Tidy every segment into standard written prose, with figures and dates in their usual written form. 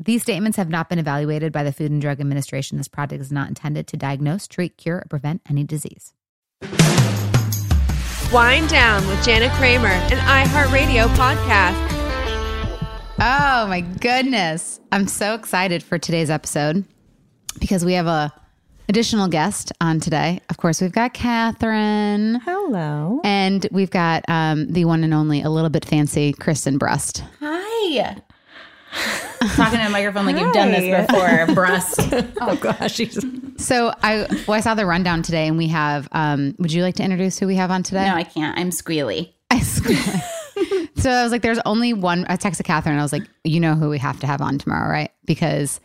These statements have not been evaluated by the Food and Drug Administration. This product is not intended to diagnose, treat, cure, or prevent any disease. Wind Down with Jana Kramer, an iHeartRadio podcast. Oh my goodness. I'm so excited for today's episode because we have an additional guest on today. Of course, we've got Catherine. Hello. And we've got the one and only, a little bit fancy, Kristen Brust. Hi. Talking to a microphone like you've done this before, Brust. Oh gosh. So I saw the rundown today and we have, would you like to introduce who we have on today? No, I can't. I'm squealy. So I was like, there's only one. I texted Catherine and I was like, you know who we have to have on tomorrow, right? Because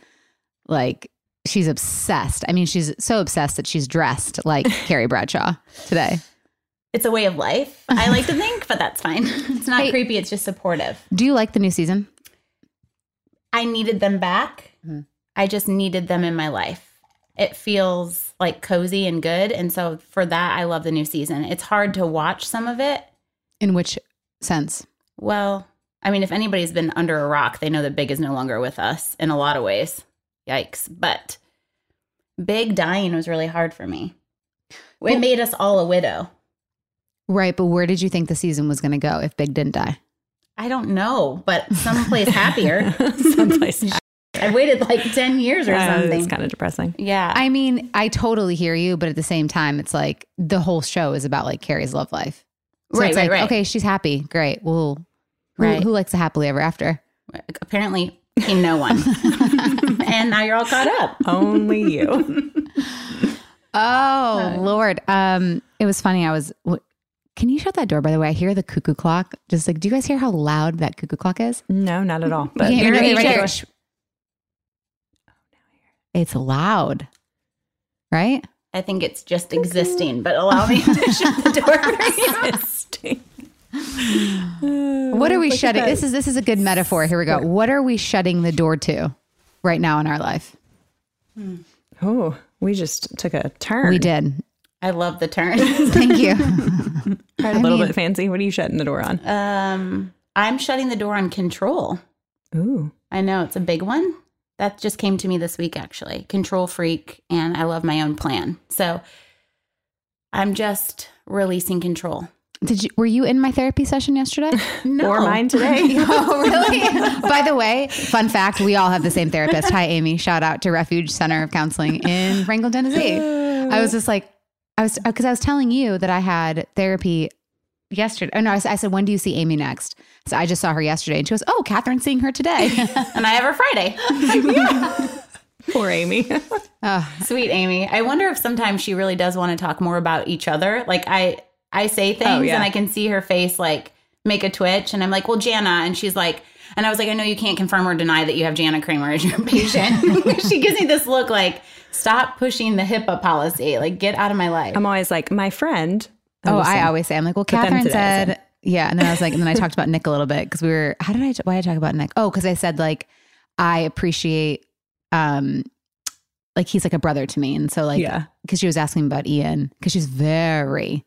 like she's obsessed. I mean, she's so obsessed that she's dressed like Carrie Bradshaw today. It's a way of life, I like to think, but that's fine. It's not creepy. It's just supportive. Do you like the new season? I needed them back. Mm-hmm. I just needed them in my life. It feels like cozy and good. And so for that, I love the new season. It's hard to watch some of it. In which sense? Well, I mean, if anybody's been under a rock, they know that Big is no longer with us in a lot of ways. Yikes. But Big dying was really hard for me. It made us all a widow. Right. But where did you think the season was going to go if Big didn't die? I don't know, but someplace happier. Someplace happier. I waited like 10 years or something. It's kind of depressing. Yeah. I mean, I totally hear you, but at the same time, it's like the whole show is about like Carrie's love life. So right, it's like, right. Okay, she's happy. Great. Well, who likes a happily ever after? Apparently, no one. And now you're all caught up. Only you. Oh, Lord. It was funny. Can you shut that door, by the way? I hear the cuckoo clock. Just like, do you guys hear how loud that cuckoo clock is? No, not at all. But you hear it right here. It's loud, right? I think it's just existing, but allow me to shut the door. Existing. What are we shutting? This is a good metaphor. Here we go. What are we shutting the door to right now in our life? Oh, we just took a turn. We did. I love the turn. Thank you. Right, a little bit fancy. What are you shutting the door on? I'm shutting the door on control. Ooh. I know. It's a big one. That just came to me this week, actually. Control freak. And I love my own plan. So I'm just releasing control. Were you in my therapy session yesterday? No. Or mine today. Oh, really? By the way, fun fact, we all have the same therapist. Hi, Amy. Shout out to Refuge Center of Counseling in Wrangell, Tennessee. I was telling you that I had therapy yesterday. Oh, no, I said, when do you see Amy next? So I just saw her yesterday. And she goes, oh, Catherine's seeing her today. And I have her Friday. Yeah. Poor Amy. Sweet Amy. I wonder if sometimes she really does want to talk more about each other. Like I say things and I can see her face like make a twitch. And I'm like, well, Jana. And she's like, and I was like, I know you can't confirm or deny that you have Jana Kramer as your patient. She gives me this look like, stop pushing the HIPAA policy. Like, get out of my life. I'm always like, my friend. Oh, I always say, I'm like, well, Catherine said, yeah. And then I was like, and then I talked about Nick a little bit because we were, why did I talk about Nick? Oh, because I said like, I appreciate, like he's like a brother to me. And so like, because she was asking about Ian because she's very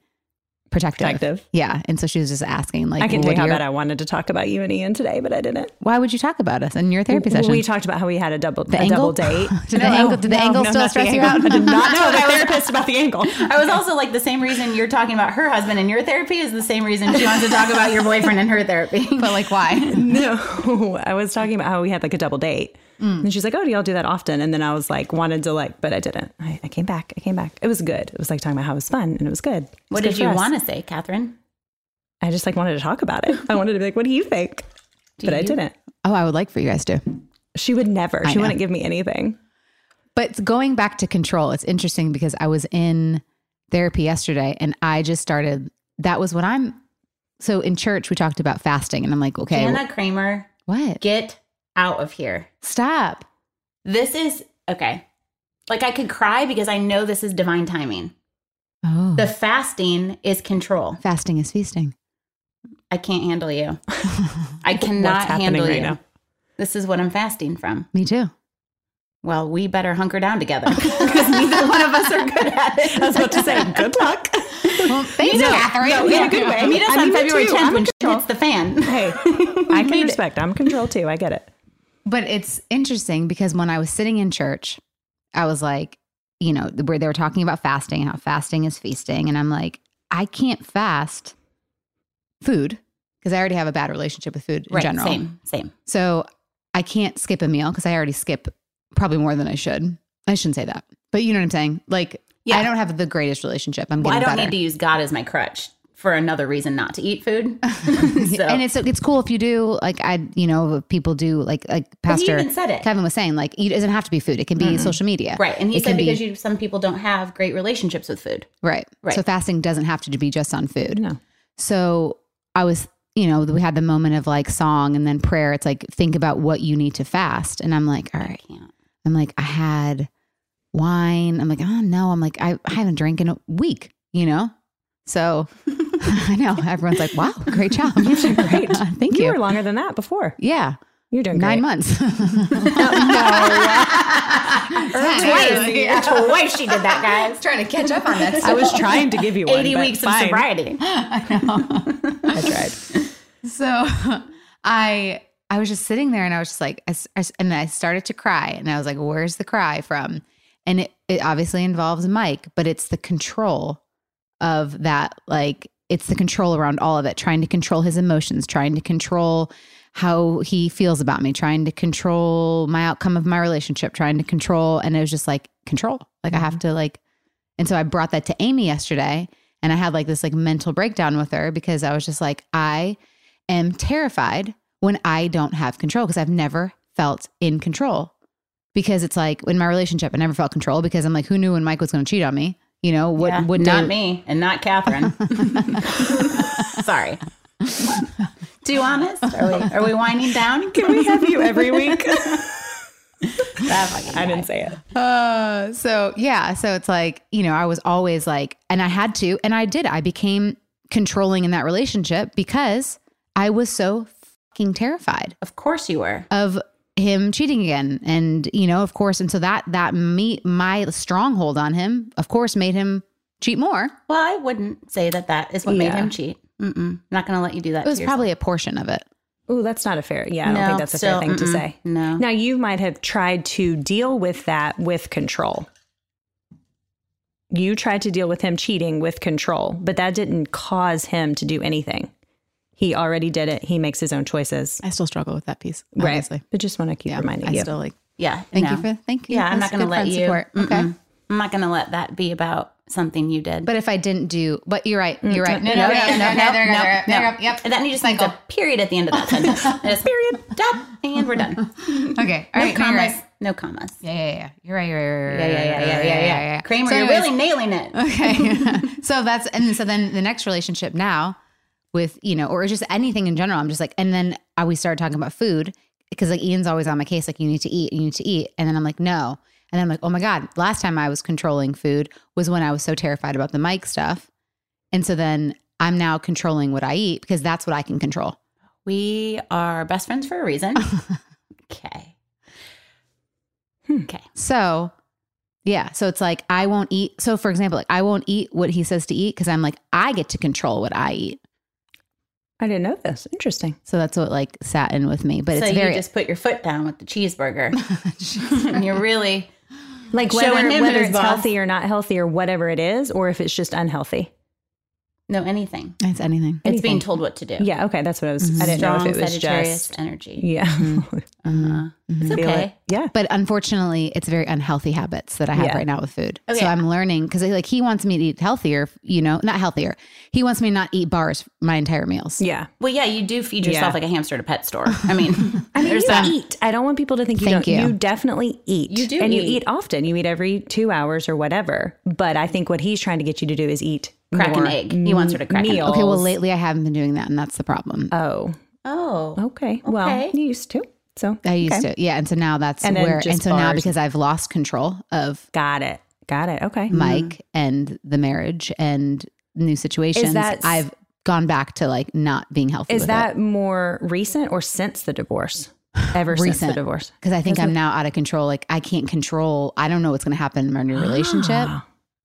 protective. Yeah. And so she was just asking like, I can tell you how bad I wanted to talk about you and Ian today, but I didn't. Why would you talk about us in your therapy session? We talked about how we had a double date. Did the angle still stress you out? I did not tell the therapist about the angle. I was also like, the same reason you're talking about her husband in your therapy is the same reason she wants to talk about your boyfriend in her therapy. But like, why? No, I was talking about how we had like a double date. Mm. And she's like, oh, do y'all do that often? And then I was like, wanted to like, but I didn't. I came back. It was good. It was like talking about how it was fun and it was good. What did you want to say, Catherine? I just like wanted to talk about it. I wanted to be like, what do you think? I didn't. Oh, I would like for you guys to. She would never. She wouldn't give me anything. But going back to control, it's interesting because I was in therapy yesterday and I just started. That was what so in church, we talked about fasting and I'm like, okay. Jana Kramer. What? Get out of here. Stop. This is okay. Like I could cry because I know this is divine timing. Oh. The fasting is control. Fasting is feasting. I can't handle you. I cannot handle you. Right now. This is what I'm fasting from. Me too. Well, we better hunker down together because neither one of us are good at it. I was about to say, good luck. Well, thanks, Catherine. No, in a good way. Meet us on February 10th when shit hits the fan. Hey, I can respect. I'm control too. I get it. But it's interesting because when I was sitting in church, I was like, you know, where they were talking about fasting, how fasting is feasting. And I'm like, I can't fast food because I already have a bad relationship with food in general. Same. So I can't skip a meal because I already skip probably more than I should. I shouldn't say that. But you know what I'm saying? Like, I don't have the greatest relationship. I'm getting better. I don't need to use God as my crutch for another reason not to eat food. And it's cool if you do, like people do like Pastor Kevin was saying, like it doesn't have to be food. It can be social media. Right. And he said because some people don't have great relationships with food. Right. So fasting doesn't have to be just on food. No. So I was, we had the moment of like song and then prayer. It's like, think about what you need to fast. And I'm like, all right. I'm like, I had wine. I'm like, oh no. I'm like, I haven't drank in a week, So I know everyone's like, wow, great job. You did great. Thank you. You were longer than that before. Yeah. You're doing great. 9 months. Twice she did that, guys. Trying to catch up on that. I was trying to give you 80 weeks of sobriety. I know. I tried. So I was just sitting there and I was just like, and I started to cry and I was like, where's the cry from? And it obviously involves Mike, but it's the control of that, like it's the control around all of it, trying to control his emotions, trying to control how he feels about me, trying to control my outcome of my relationship, trying to control. And it was just like control, like I have to like, and so I brought that to Amy yesterday and I had like this like mental breakdown with her because I was just like, I am terrified when I don't have control because I've never felt in control because it's like in my relationship, I never felt control because I'm like, who knew when Mike was going to cheat on me? Would not me and not Catherine. Sorry. Too honest? Are we winding down? Can we have you every week? I didn't say it. So it's like, I was always like, and I had to, and I did. I became controlling in that relationship because I was so fucking terrified. Of course you were. Of him cheating again. And, of course. And so my stronghold on him, of course, made him cheat more. Well, I wouldn't say that is what made him cheat. I'm not going to let you do that. It was probably a portion of it. Oh, that's not a fair. Yeah. I don't think that's a fair thing to say. No. Now you might have tried to deal with that with control. You tried to deal with him cheating with control, but that didn't cause him to do anything. He already did it. He makes his own choices. I still struggle with that piece. Right. Honestly. But just want to keep reminding you. I still like, thank you. Yeah. I'm not going to let you. Okay. I'm not going to let that be about something you did. But if I didn't do, but you're right. You're right. No. Yep. And that needs just a period at the end of that sentence. Just period. Stop. And we're done. Okay. All right. No commas. Yeah. You're right. Kramer, you're really nailing it. Okay. So that's, and so then the next relationship now with, you know, or just anything in general, I'm just like, and then we started talking about food because like Ian's always on my case, like you need to eat. And then I'm like, no. And then I'm like, oh my God, last time I was controlling food was when I was so terrified about the Mike stuff. And so then I'm now controlling what I eat because that's what I can control. We are best friends for a reason. Okay. So yeah. So it's like, I won't eat. So for example, like I won't eat what he says to eat because I'm like, I get to control what I eat. I didn't know this. Interesting. So that's what like sat in with me. But so it's very, you just put your foot down with the cheeseburger and you're really... Like whether it's healthy or not healthy or whatever it is, or if it's just unhealthy. No, anything. It's anything. It's being told what to do. Yeah. Okay. That's what I was. Mm-hmm. I didn't know if it was just energy. Yeah. It's okay. It. Yeah. But unfortunately, it's very unhealthy habits that I have right now with food. Okay. So I'm learning because like he wants me to eat healthier, you know, not healthier. He wants me to not eat bars my entire meals. Yeah. Well, yeah, you do feed yourself like a hamster at a pet store. I mean, you eat. I don't want people to think you don't. You definitely eat. You do. And you eat often. You eat every 2 hours or whatever. But I think what he's trying to get you to do is eat. Crack an egg. He wants her to crack an egg. Okay, well, lately I haven't been doing that, and that's the problem. Oh. Okay. Well, you used to. So I used to. Yeah, and so now that's where. And so now because I've lost control of. Got it. Okay. Mike and the marriage and new situations, I've gone back to like not being healthy. Is that more recent or since the divorce? Since the divorce, because I think I'm now out of control. Like I can't control. I don't know what's going to happen in our new relationship.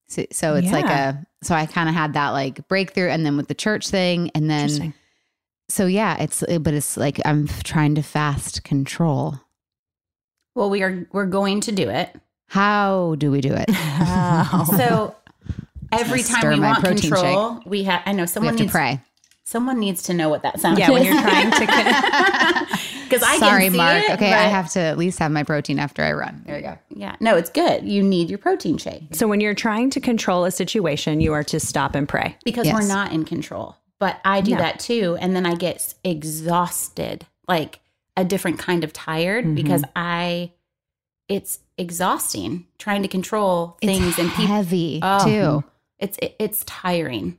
So it's like a. So I kind of had that like breakthrough and then with the church thing and then, so yeah, it's like, I'm trying to fast control. Well, we're going to do it. How do we do it? So every time we want control, we have, I know someone needs to pray. Someone needs to know what that sounds like. Yeah, when you're trying to. Because I can see Mark. It, okay, I have to at least have my protein after I run. There you go. Yeah. No, it's good. You need your protein shake. So when you're trying to control a situation, you are to stop and pray. Because we're not in control. But I do that too. And then I get exhausted, like a different kind of tired because it's exhausting trying to control things and people. It's heavy too. It's tiring.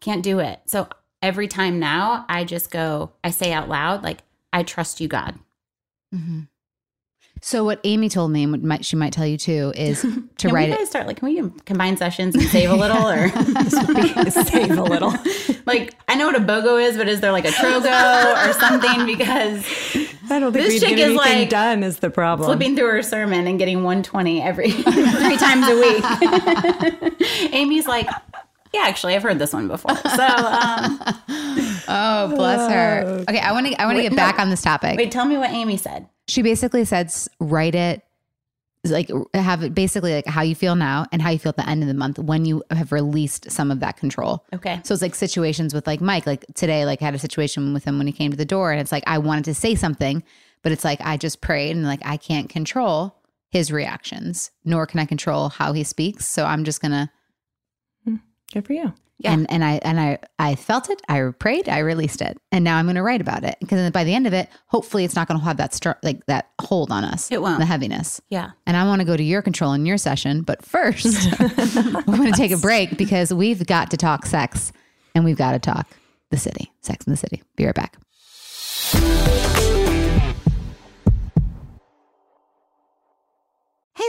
Can't do it. So every time now, I say out loud, like, I trust you, God. Mm-hmm. So what Amy told me, and what she might tell you too, is to write it. Can we start, like, can we combine sessions and save a little? Or save a little? Like, I know what a BOGO is, but is there like a Trogo or something? Because I don't think this chick is like done is the problem. Flipping through her sermon and getting 120 every 3 times a week. Amy's like... Yeah, actually, I've heard this one before. So, oh, bless her. Okay, I want to get back on this topic. Wait, tell me what Amy said. She basically said, write it, like have it basically like how you feel now and how you feel at the end of the month when you have released some of that control. Okay. So it's like situations with like Mike, like today, like I had a situation with him when he came to the door and it's like I wanted to say something, but it's like I just prayed and like I can't control his reactions, nor can I control how he speaks. So I'm just going to. Good for you. Yeah. And I felt it. I prayed. I released it. And now I'm going to write about it because by the end of it, hopefully it's not going to have that like that hold on us. It won't. The heaviness. Yeah. And I want to go to your control in your session. But first, we're going to take a break because we've got to talk sex and we've got to talk the city. Sex and the City. Be right back. Hey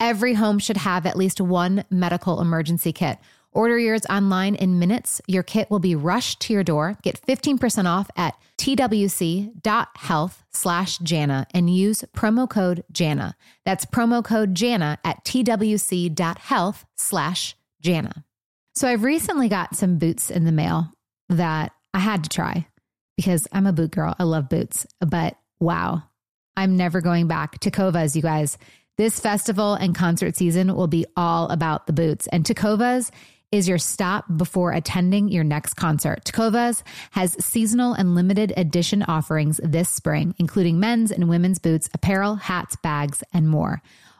Every home should have at least one medical emergency kit. Order yours online in minutes. Your kit will be rushed to your door. Get 15% off at twc.health/Jana and use promo code Jana. That's promo code Jana at twc.health/Jana. So I've recently got some boots in the mail that I had to try because I'm a boot girl. I love boots, but wow, I'm never going back to Kovas, you guys. This festival and concert season will be all about the boots, and Tecovas is your stop before attending your next concert. Tecovas has seasonal and limited edition offerings this spring, including men's and women's boots, apparel, hats, bags, and more.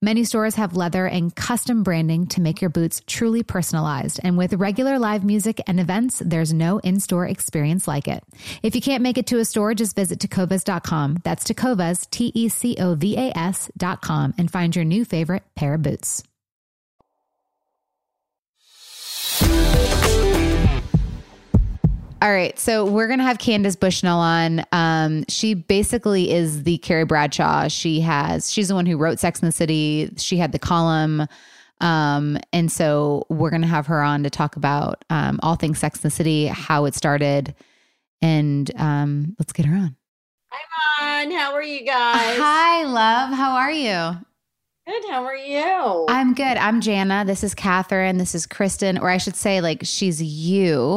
Many stores have leather and custom branding to make your boots truly personalized. And with regular live music and events, there's no in-store experience like it. If you can't make it to a store, just visit tecovas.com. That's Tecovas, Tecovas.com, and find your new favorite pair of boots. All right, so we're going to have Candace Bushnell on. She basically is the Carrie Bradshaw. She's the one who wrote Sex and the City. She had the column. And so we're going to have her on to talk about all things Sex and the City, how it started. And let's get her on. I'm on. How are you guys? Hi, love. How are you? Good. How are you? I'm good. I'm Jana. This is Catherine. This is Kristen, or I should say, like, she's you.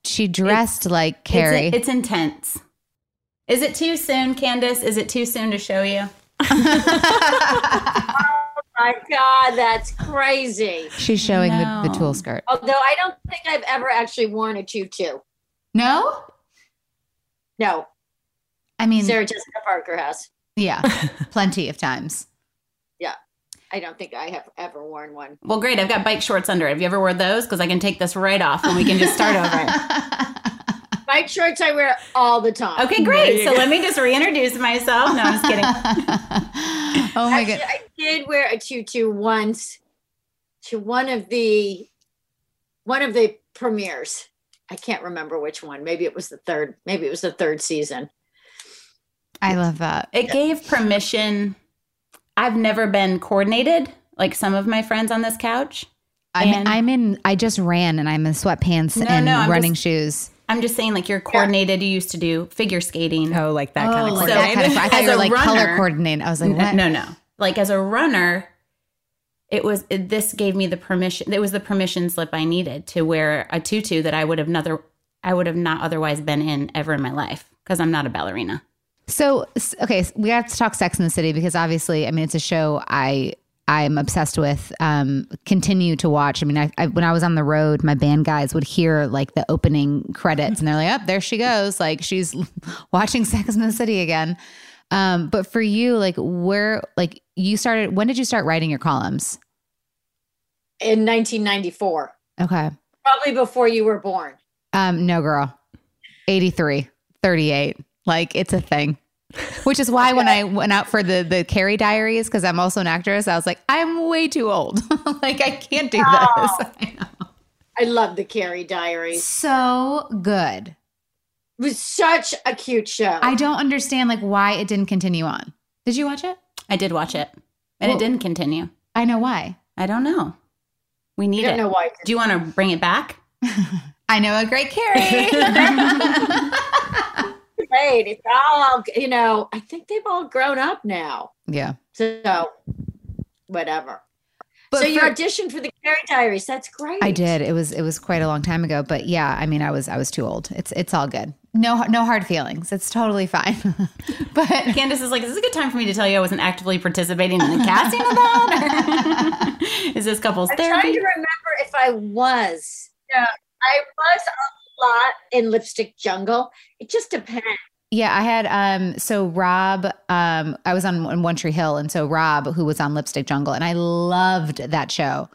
She dressed like Carrie. It's intense. Is it too soon, Candace? Is it too soon to show you? My God, that's crazy. She's showing the tulle skirt. Although I don't think I've ever actually worn a tutu. No? No. I mean, Sarah Jessica Parker has. Yeah, plenty of times. Yeah, I don't think I have ever worn one. Well, great. I've got bike shorts under it. Have you ever worn those? Because I can take this right off and we can just start over. White shorts I wear all the time. Okay, great. So let me just reintroduce myself. No, I'm just kidding. Oh my God. I did wear a tutu once to one of the premieres. I can't remember which one. Maybe it was the third season. I love that. It gave permission. I've never been coordinated like some of my friends on this couch. I just ran and I'm in sweatpants and running shoes. I'm just saying, like, you're coordinated. Yeah. You used to do figure skating. Oh, like that kind of coordinated. So, I thought you were like runner, color coordinated. I was like, what? No. Like, as a runner, this gave me the permission. It was the permission slip I needed to wear a tutu that I would have not otherwise been in ever in my life because I'm not a ballerina. So, okay, we have to talk Sex and the City because obviously, I mean, it's a show I'm obsessed with, continue to watch. I mean, I when I was on the road, my band guys would hear like the opening credits and they're like, oh, there she goes. Like she's watching Sex and the City again. But for you, like when did you start writing your columns? In 1994. Okay. Probably before you were born. No, girl. 83, 38. Like it's a thing. Which is why when I went out for the Carrie Diaries, because I'm also an actress, I was like, I'm way too old. Like, I can't do this. I know. I love the Carrie Diaries. So good. It was such a cute show. I don't understand, like, why it didn't continue on. Did you watch it? I did watch it. And it didn't continue. I know why. I don't know. We need it. I don't know why. Do you want to bring it back? I know a great Carrie. Great. It's all, you know, I think they've all grown up now. Yeah. So whatever. But so you auditioned for the Carrie Diaries. That's great. I did. It was quite a long time ago, but yeah, I mean, I was too old. It's all good. No hard feelings. It's totally fine. But Candace is like, is this a good time for me to tell you I wasn't actively participating in the casting of that? Is this couple's therapy? I'm trying to remember if I was. Yeah, I was lot in Lipstick Jungle. It just depends. Yeah, I had so Rob, I was on One Tree Hill, and so Rob, who was on Lipstick Jungle, and I loved that show.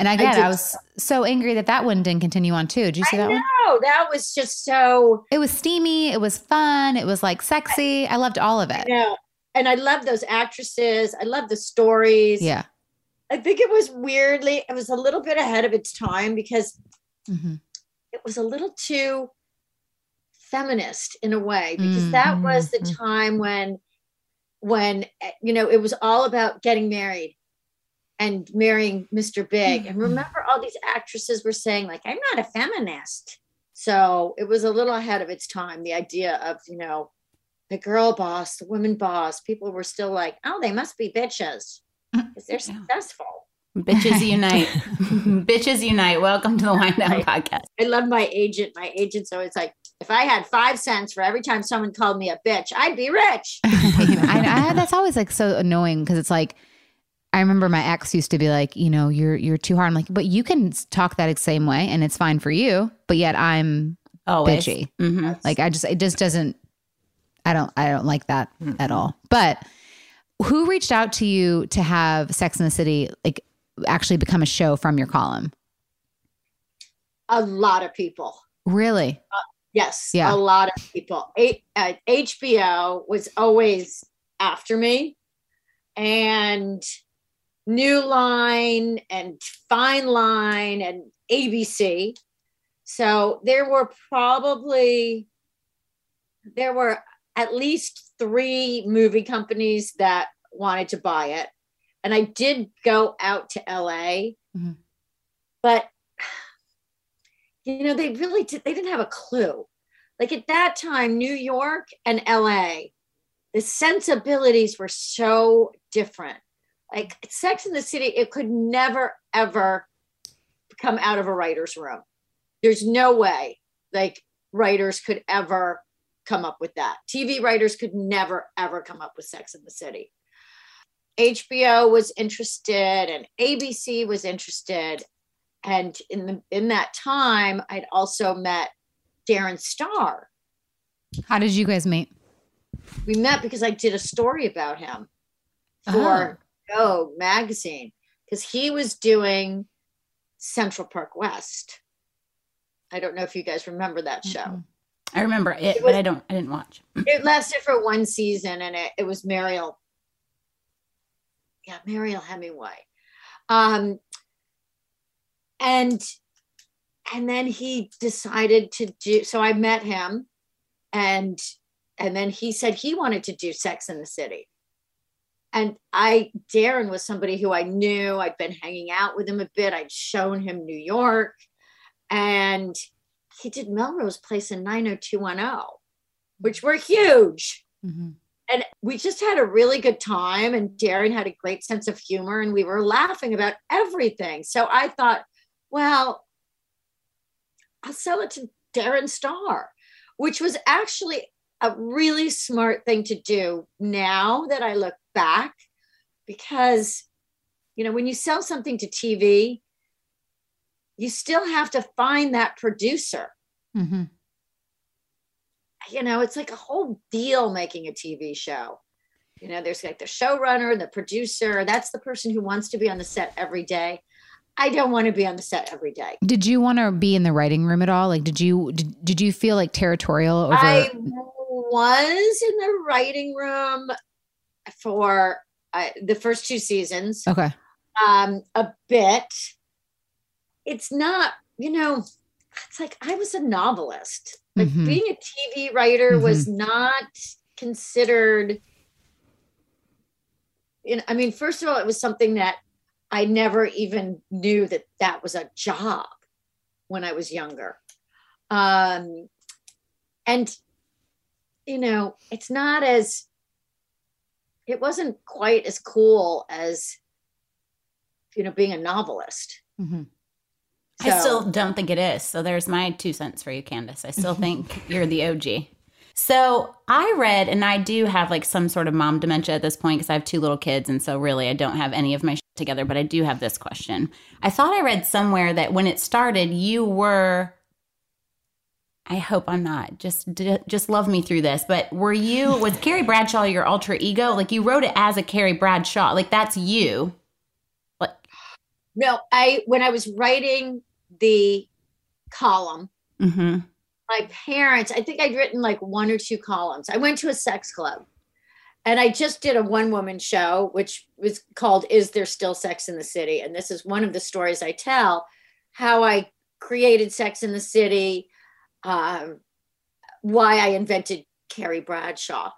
And again, I was so angry that one didn't continue on too. Did you see that one? No, that was just so. It was steamy. It was fun. It was like sexy. I loved all of it. Yeah, and I loved those actresses. I loved the stories. Yeah, I think it was a little bit ahead of its time because. Mm-hmm. It was a little too feminist in a way, because that was the time when, you know, it was all about getting married and marrying Mr. Big. And remember, all these actresses were saying like, I'm not a feminist. So it was a little ahead of its time. The idea of, you know, the girl boss, the woman boss, people were still like, oh, they must be bitches because they're successful. Bitches unite. Bitches unite. Welcome to the Wind Down Podcast. I love my agent. My agent's always like, if I had 5 cents for every time someone called me a bitch, I'd be rich. That's always like so annoying because it's like, I remember my ex used to be like, you know, you're too hard. I'm like, but you can talk that same way and it's fine for you. But yet I'm always bitchy. Mm-hmm. Like I don't like that at all. But who reached out to you to have Sex and the City like actually become a show from your column? A lot of people. Really? Yes. Yeah. A lot of people. HBO was always after me, and New Line and Fine Line and ABC. So there were at least 3 movie companies that wanted to buy it. And I did go out to LA, but you know, they really they didn't have a clue. Like at that time, New York and LA, the sensibilities were so different. Like Sex and the City, it could never, ever come out of a writer's room. There's no way like writers could ever come up with that. TV writers could never, ever come up with Sex and the City. HBO was interested and ABC was interested. And in that time, I'd also met Darren Starr. How did you guys meet? We met because I did a story about him for Go magazine because he was doing Central Park West. I don't know if you guys remember that show. I remember it was, but I didn't watch. It lasted for one season, and it was Mariel. Yeah, Mariel Hemingway. And then he decided to do, so I met him, and then he said he wanted to do Sex and the City. And Darren was somebody who I knew. I'd been hanging out with him a bit. I'd shown him New York, and he did Melrose Place in 90210, which were huge. Mm-hmm. And we just had a really good time, and Darren had a great sense of humor, and we were laughing about everything. So I thought, well, I'll sell it to Darren Starr, which was actually a really smart thing to do now that I look back, because, you know, when you sell something to TV, you still have to find that producer. Mm-hmm. You know, it's like a whole deal making a TV show. You know, there's like the showrunner and the producer. That's the person who wants to be on the set every day. I don't want to be on the set every day. Did you want to be in the writing room at all? Like, did you feel like territorial over? I was in the writing room for the first two seasons. Okay. A bit. It's not, you know, it's like I was a novelist. Like, mm-hmm. being a TV writer mm-hmm. was not considered. I mean, first of all, it was something that I never even knew that was a job when I was younger. And, you know, it wasn't quite as cool as, you know, being a novelist. Mm-hmm. So. I still don't think it is. So there's my 2 cents for you, Candace. I still think you're the OG. So I read, and I do have like some sort of mom dementia at this point because I have 2 little kids. And so really I don't have any of my shit together, but I do have this question. I thought I read somewhere that when it started, you were, I hope I'm not, just love me through this, but was Carrie Bradshaw your alter ego? Like, you wrote it as a Carrie Bradshaw, like that's you. Like, no, when I was writing the column, mm-hmm. my parents, I think I'd written like 1 or 2 columns. I went to a sex club and I just did a one-woman show, which was called Is There Still Sex in the City? And this is one of the stories I tell, how I created Sex in the City, why I invented Carrie Bradshaw.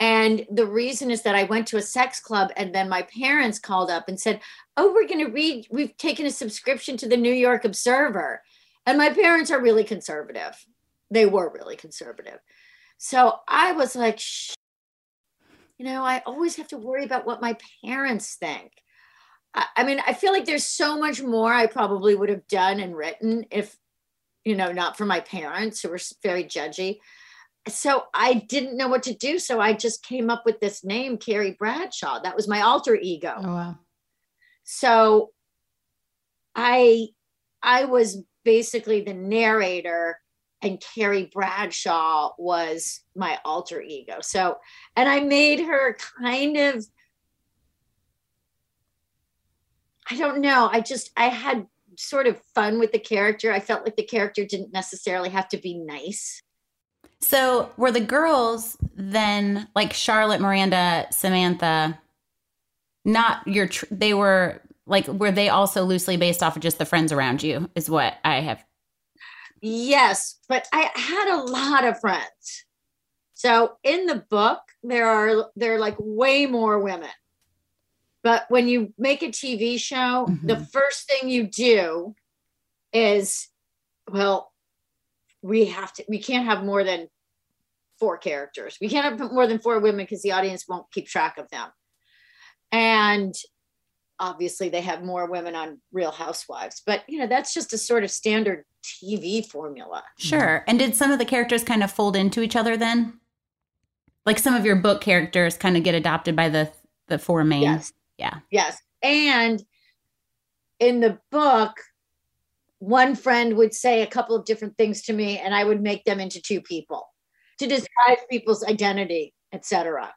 And the reason is that I went to a sex club and then my parents called up and said, oh, we've taken a subscription to the New York Observer. And my parents are really conservative. They were really conservative. So I was like, you know, I always have to worry about what my parents think. I mean, I feel like there's so much more I probably would have done and written if, you know, not for my parents, who were very judgy. So I didn't know what to do. So I just came up with this name, Carrie Bradshaw. That was my alter ego. Oh, wow. So I was basically the narrator, and Carrie Bradshaw was my alter ego. So, and I made her kind of, I don't know. I had sort of fun with the character. I felt like the character didn't necessarily have to be nice. So were the girls then, like Charlotte, Miranda, Samantha, they were like, were they also loosely based off of just the friends around you is what I have. Yes, but I had a lot of friends. So in the book, there are like way more women. But when you make a TV show, mm-hmm. the first thing you do is, well, we can't have more than 4 characters. We can't have more than 4 women because the audience won't keep track of them. And obviously they have more women on Real Housewives, but you know, that's just a sort of standard TV formula. Sure. And did some of the characters kind of fold into each other then? Like some of your book characters kind of get adopted by the 4 main. Yes. Yeah. Yes. And in the book, one friend would say a couple of different things to me and I would make them into 2 people to describe people's identity, etc.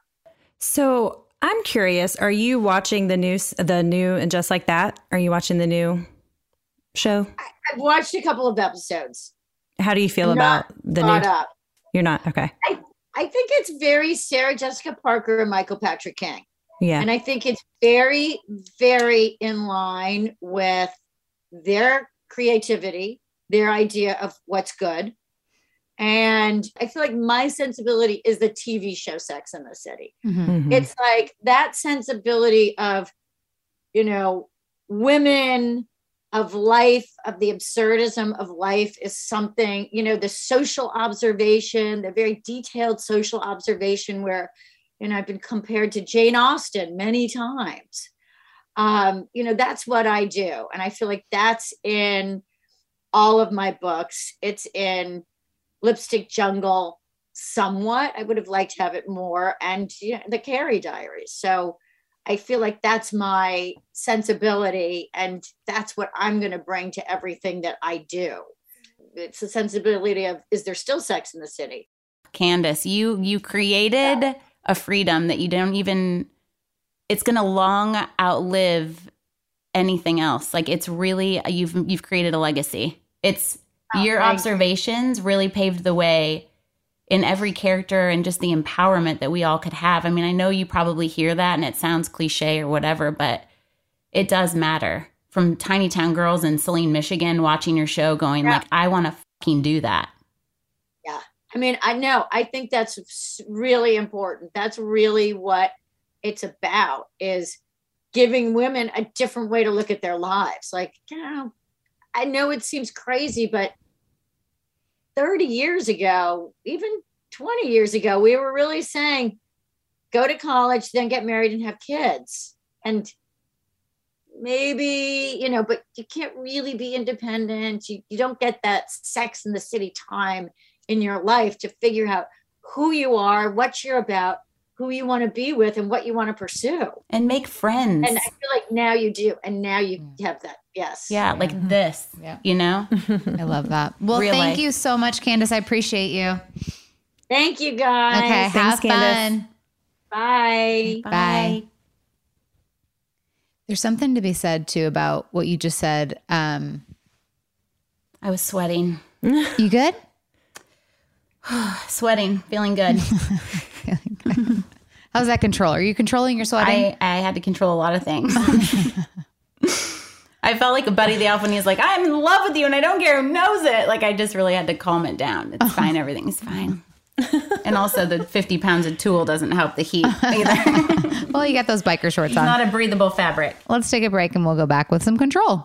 So I'm curious, are you watching the new and Just Like That? Are you watching the new show? I've watched a couple of episodes. How do you feel about the new? You're not. Okay. I think it's very Sarah Jessica Parker and Michael Patrick King. Yeah. And I think it's very, very in line with their creativity, their idea of what's good. And I feel like my sensibility is the TV show Sex and the City. Mm-hmm. It's like that sensibility of, you know, women, of life, of the absurdism of life is something, you know, the social observation, the very detailed social observation where, you know, I've been compared to Jane Austen many times. You know, that's what I do. And I feel like that's in all of my books. It's in Lipstick Jungle somewhat. I would have liked to have it more, and you know, the Carrie Diaries. So I feel like that's my sensibility, and that's what I'm going to bring to everything that I do. It's the sensibility of, is there still sex in the city? Candace, you created a freedom that you don't even, it's going to long outlive anything else. Like it's really, you've created a legacy. It's your observations really paved the way in every character and just the empowerment that we all could have. I mean, I know you probably hear that and it sounds cliche or whatever, but it does matter. From tiny town girls in Saline, Michigan, watching your show going like, I want to fucking do that. Yeah. I mean, I know. I think that's really important. That's really what it's about, is giving women a different way to look at their lives. Like, you know, I know it seems crazy, but 30 years ago, even 20 years ago, we were really saying, go to college, then get married and have kids. And maybe, you know, but you can't really be independent. You don't get that Sex and the City time in your life to figure out who you are, what you're about, who you want to be with, and what you want to pursue. And make friends. And I feel like now you do. And now you have that. Yes. Yeah. Like this, you know? I love that. Well, thank you so much, Candace. I appreciate you. Thank you, guys. Okay. Have fun. Bye. Bye. There's something to be said too about what you just said. I was sweating. You good? Sweating. Feeling good. Feeling good. How's that control? Are you controlling your sweating? I had to control a lot of things. I felt like a Buddy the Elf when he was like, I'm in love with you and I don't care who knows it. Like, I just really had to calm it down. It's fine. Everything's fine. And also the 50 pounds of tulle doesn't help the heat either. Well, you got those biker shorts on. It's not a breathable fabric. Let's take a break and we'll go back with some control.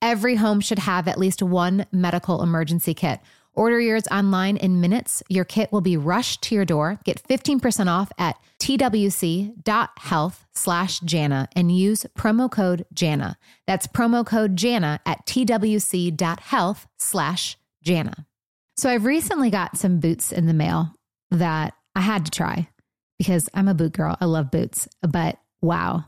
Every home should have at least one medical emergency kit. Order yours online in minutes. Your kit will be rushed to your door. Get 15% off at twc.health/Jana and use promo code Jana. That's promo code Jana at twc.health/Jana. So I've recently got some boots in the mail that I had to try because I'm a boot girl. I love boots, but wow,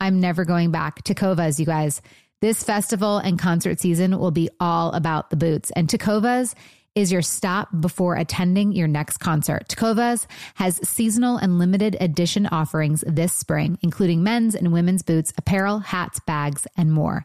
I'm never going back to Tecovas, you guys. This festival and concert season will be all about the boots, and Tecovas is your stop before attending your next concert. Tecovas has seasonal and limited edition offerings this spring, including men's and women's boots, apparel, hats, bags, and more.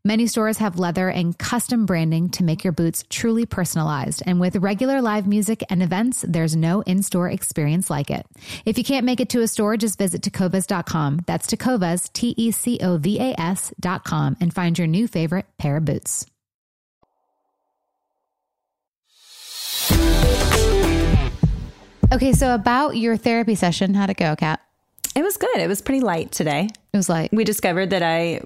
Many stores have leather and custom branding to make your boots truly personalized. And with regular live music and events, there's no in-store experience like it. If you can't make it to a store, just visit tecovas.com. That's Tecovas, Tecovas.com, and find your new favorite pair of boots. Okay, so about your therapy session, how'd it go, Kat? It was good. It was pretty light today. It was light. We discovered that I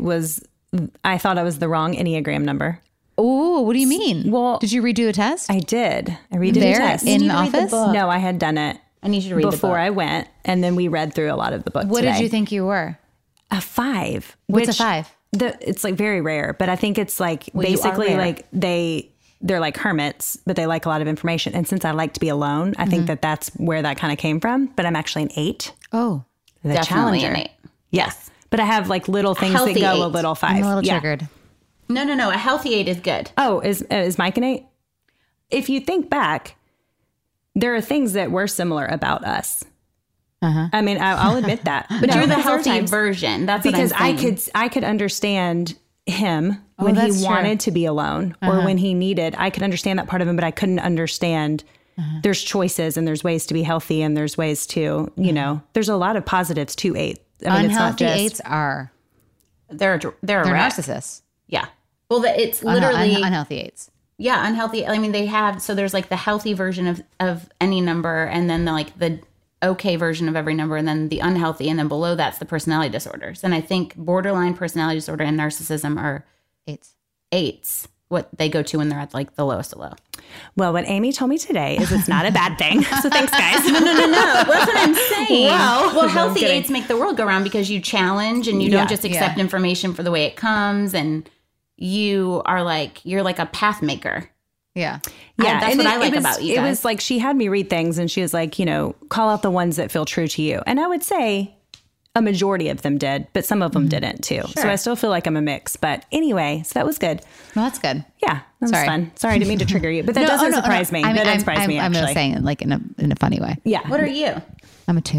thought I was the wrong Enneagram number. Oh, what do you mean? Well, did you redo a test? I did. I redid a test. In the office? No, I had done it. I need you to read the book. Before I went, and then we read through a lot of the book. What did you think you were? A 5. What's a 5? It's like very rare, but I think it's like basically like they're like hermits, but they like a lot of information. And since I like to be alone, I think that's where that kind of came from. But I'm actually an 8. Oh, definitely challenger. An 8. Yes. But I have like little things that go 8. A little 5. I'm a little triggered. No. A healthy 8 is good. Oh, is Mike an 8? If you think back, there are things that were similar about us. Uh-huh. I mean, I'll admit that. But you're the healthy version. That's because what I'm saying. I could understand him when he wanted to be alone or when he needed. I could understand that part of him, but I couldn't understand. There's choices and there's ways to be healthy and there's ways to, you know, there's a lot of positives to 8. I mean, unhealthy 8s are they're narcissists. Yeah. Well, it's literally unhealthy 8s. Yeah. Unhealthy. I mean, there's like the healthy version of any number, and then like the okay version of every number, and then the unhealthy. And then below that's the personality disorders. And I think borderline personality disorder and narcissism are 8s. What they go to when they're at like the lowest of low. Well, what Amy told me today is it's not a bad thing. So thanks, guys. No. Well, that's what I'm saying. Well, healthy 8s make the world go round because you challenge and you don't just accept information for the way it comes, and you are like, you're like a path maker. Yeah. Yeah. That's what I like about you guys. It was like she had me read things and she was like, you know, call out the ones that feel true to you. And I would say a majority of them did, but some of them didn't too. Sure. So I still feel like I'm a mix. But anyway, so that was good. Well, that's good. Yeah. That was fun. Sorry, I didn't mean to trigger you, but that doesn't surprise me. I mean, that surprised me, actually. I'm just saying it like in a funny way. Yeah. What are you? I'm a 2.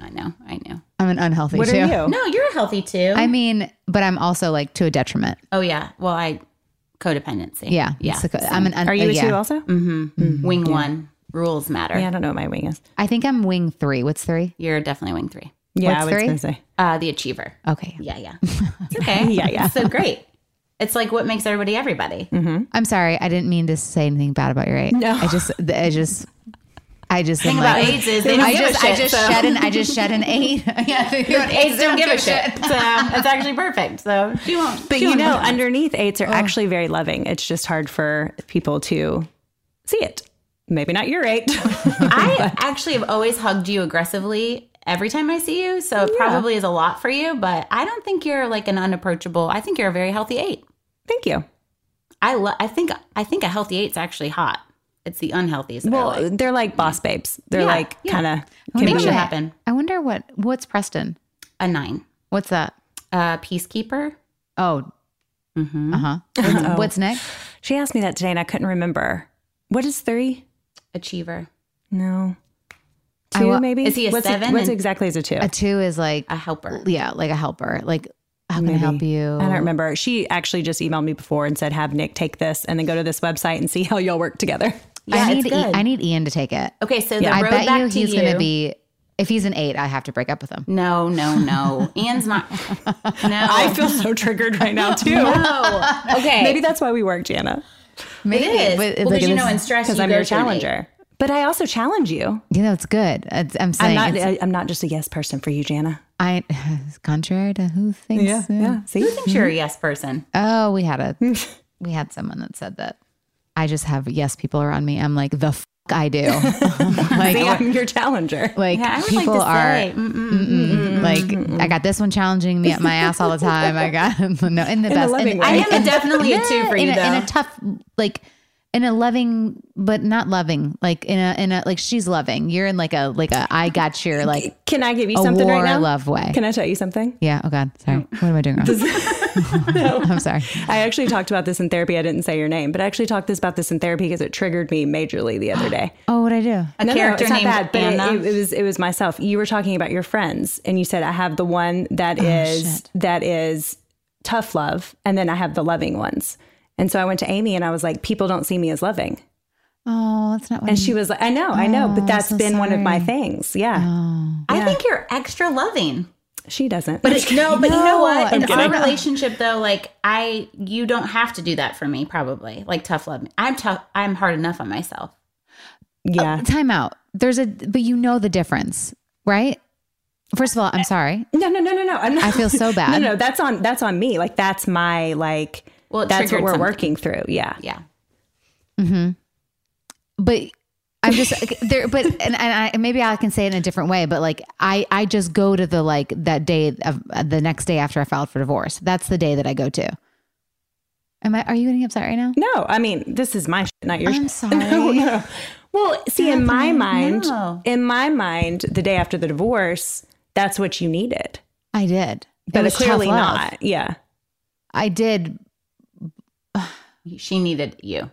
I know. I'm an unhealthy 2. What are you? No, you're a healthy 2. I mean, but I'm also like to a detriment. Oh, yeah. Well, codependency. Yeah. So I'm an are you a 2 also? Mm-hmm. Mm-hmm. Wing 1. Rules matter. Yeah, I don't know what my wing is. I think I'm wing 3. What's 3? You're definitely wing 3. Yeah, what's 3? I was going to say. The achiever. Okay. Yeah. It's okay. yeah. So great. It's like what makes everybody. Mm-hmm. I'm sorry. I didn't mean to say anything bad about your 8. No. I just I just think about like, AIDS is they don't give a shit. I just shed an eight. Yeah, AIDS don't give a shit. So it's actually perfect. So she won't. But you know, underneath eights are actually very loving. It's just hard for people to see it. Maybe not your eight. I actually have always hugged you aggressively every time I see you. So it probably is a lot for you. But I don't think you're like an unapproachable. I think you're a very healthy eight. Thank you. I think a healthy eight's actually hot. It's the unhealthiest. Well, they're like boss babes. They're kind of make shit happen. I wonder what's Preston? A 9. What's that? Peacekeeper. Oh. Mm-hmm. Uh-huh. What's next? She asked me that today and I couldn't remember. What is 3? Achiever. No. 2 maybe? Is he a 7? What exactly is a 2? A 2 is like a helper. Yeah, like a helper. Like how can I help you? I don't remember. She actually just emailed me before and said, have Nick take this and then go to this website and see how y'all work together. Yeah, I need Ian to take it. Okay, so the road back to you. I bet you he's going to be, if he's an 8, I have to break up with him. No. Ian's not. No. I feel so triggered right now too. No. Okay. Maybe that's why we work, Jana. Maybe. It is. Well, because you know in stress you go I'm your challenger. But I also challenge you. You know, it's good. I'm not just a yes person for you, Jana. Contrary to who thinks. Yeah. See? Who thinks you're a yes person? Oh, we had someone that said that. I just have yes people around me. I'm like, the fuck I do. Like, see, I'm your challenger. Like, yeah, people like to are, like, I got this one challenging me at my ass all the time. I got, no, in the best. I am definitely a 2 for you, though. In a tough, like, in a loving, but not loving, like, in a like, she's loving. You're in like a I got your, like, can I give you something right now? Love way. Can I tell you something? Yeah. Oh, God. Sorry. What am I doing wrong? No. I'm sorry. I actually talked about this in therapy. I didn't say your name, but I actually talked about this in therapy because it triggered me majorly the other day. Oh, what'd I do? It's not bad, but it was myself. You were talking about your friends and you said, I have the one that is tough love. And then I have the loving ones. And so I went to Amy and I was like, people don't see me as loving. Oh, that's not what. And she was like, I know, but that's so been sorry. One of my things. Yeah. Oh. I think you're extra loving. She doesn't. But you know what? In our relationship, though, like you don't have to do that for me, probably. Like tough love. I'm tough. I'm hard enough on myself. Yeah. Time out. But you know the difference, right? First of all, I'm sorry. No. I'm not. I feel so bad. No, that's on me. Like that's my like. Well, it that's what we're something. Working through. Yeah. Yeah. Mm-hmm. But. I'm just there, but and I maybe I can say it in a different way, but like I just go to the like that day of the next day after I filed for divorce. That's the day that I go to. Are you getting upset right now? No, I mean this is my shit, not your. I'm sorry. No. Well, see, in my mind, the day after the divorce, that's what you needed. I did, but it's clearly not. Yeah, I did. She needed you.